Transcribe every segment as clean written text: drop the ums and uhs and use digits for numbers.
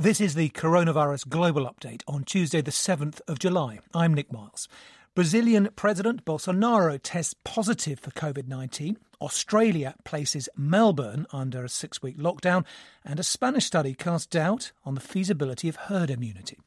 This is the Coronavirus Global Update on Tuesday, the 7th of July. I'm Nick Miles. Brazilian President Bolsonaro tests positive for COVID-19. Australia places Melbourne under a 6-week lockdown. And a Spanish study casts doubt on the feasibility of herd immunity.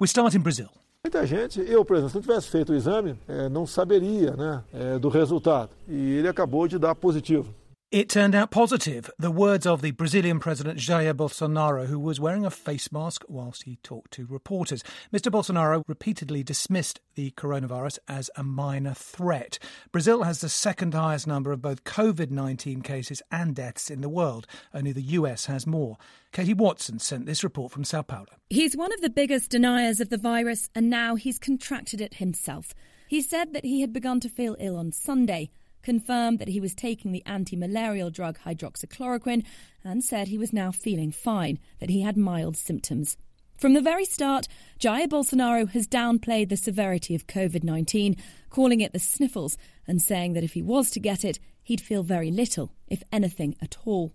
We start in Brazil. Muita gente, eu, por exemplo, se não tivesse feito o exame, não saberia, né, do resultado. E ele acabou de dar positivo. It turned out positive, the words of the Brazilian president Jair Bolsonaro, who was wearing a face mask whilst he talked to reporters. Mr. Bolsonaro repeatedly dismissed the coronavirus as a minor threat. Brazil has the second highest number of both COVID-19 cases and deaths in the world. Only the US has more. Katie Watson sent this report from Sao Paulo. He's one of the biggest deniers of the virus, and now he's contracted it himself. He said that he had begun to feel ill on Sunday, confirmed that he was taking the anti-malarial drug hydroxychloroquine, and said he was now feeling fine, that he had mild symptoms. From the very start, Jair Bolsonaro has downplayed the severity of COVID-19, calling it the sniffles and saying that if he was to get it, he'd feel very little, if anything at all.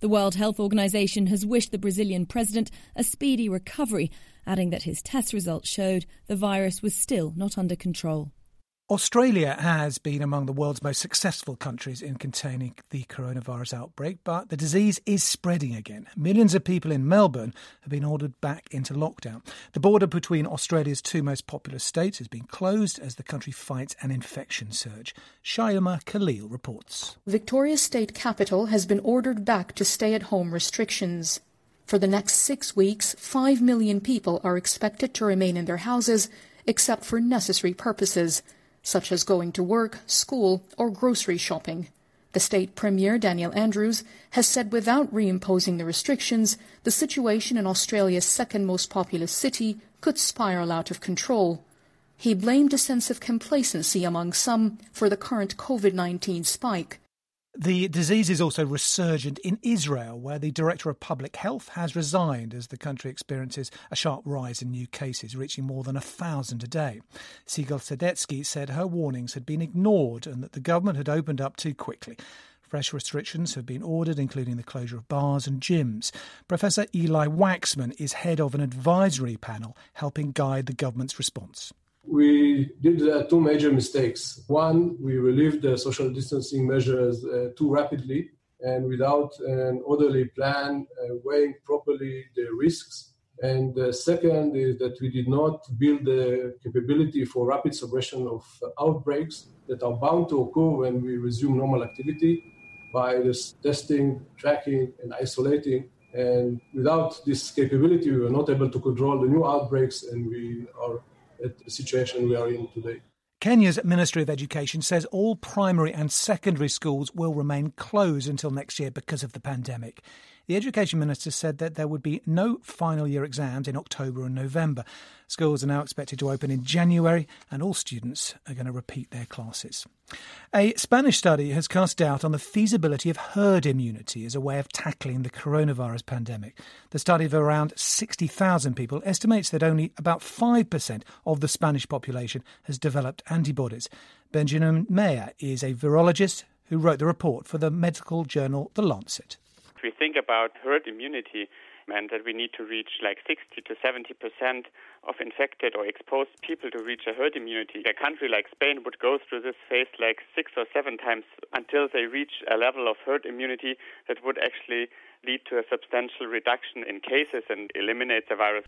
The World Health Organization has wished the Brazilian president a speedy recovery, adding that his test results showed the virus was still not under control. Australia has been among the world's most successful countries in containing the coronavirus outbreak, but the disease is spreading again. Millions of people in Melbourne have been ordered back into lockdown. The border between Australia's two most populous states has been closed as the country fights an infection surge. Shaima Khalil reports. Victoria's state capital has been ordered back to stay-at-home restrictions. For the next 6 weeks, 5 million people are expected to remain in their houses except for necessary purposes, such as going to work, school, or grocery shopping. The state premier, Daniel Andrews, has said without reimposing the restrictions, the situation in Australia's second most populous city could spiral out of control. He blamed a sense of complacency among some for the current COVID-19 spike. The disease is also resurgent in Israel, where the Director of Public Health has resigned as the country experiences a sharp rise in new cases, reaching more than 1,000 a day. Sigal Sadetsky said her warnings had been ignored and that the government had opened up too quickly. Fresh restrictions have been ordered, including the closure of bars and gyms. Professor Eli Waxman is head of an advisory panel helping guide the government's response. We did two major mistakes. One, we relieved the social distancing measures too rapidly and without an orderly plan, weighing properly the risks. And the second is that we did not build the capability for rapid suppression of outbreaks that are bound to occur when we resume normal activity by this testing, tracking, and isolating. And without this capability, we were not able to control the new outbreaks, and we are at the situation we are in today. Kenya's Ministry of Education says all primary and secondary schools will remain closed until next year because of the pandemic. The Education Minister said that there would be no final year exams in October and November. Schools are now expected to open in January, and all students are going to repeat their classes. A Spanish study has cast doubt on the feasibility of herd immunity as a way of tackling the coronavirus pandemic. The study of around 60,000 people estimates that only about 5% of the Spanish population has developed antibodies. Benjamin Mayer is a virologist who wrote the report for the medical journal The Lancet. If we think about herd immunity, meant that we need to reach like 60 to 70% of infected or exposed people to reach a herd immunity. A country like Spain would go through this phase like 6 or 7 times until they reach a level of herd immunity that would actually lead to a substantial reduction in cases and eliminate the virus.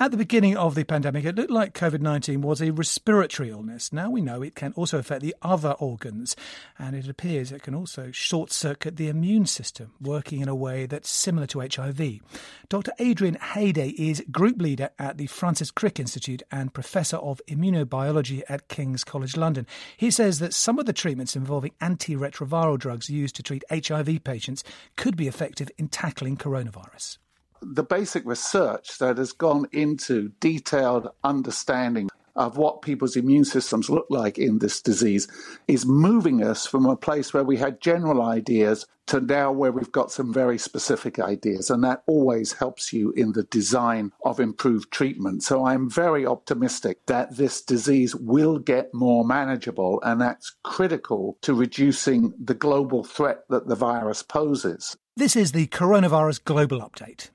At the beginning of the pandemic, it looked like COVID-19 was a respiratory illness. Now we know it can also affect the other organs, and it appears it can also short-circuit the immune system, working in a way that's similar to HIV. Dr. Adrian Hayday is group leader at the Francis Crick Institute and professor of immunobiology at King's College London. He says that some of the treatments involving antiretroviral drugs used to treat HIV patients could be effective in tackling coronavirus. The basic research that has gone into detailed understanding of what people's immune systems look like in this disease is moving us from a place where we had general ideas to now where we've got some very specific ideas, and that always helps you in the design of improved treatment. So I'm very optimistic that this disease will get more manageable, and that's critical to reducing the global threat that the virus poses. This is the Coronavirus Global Update.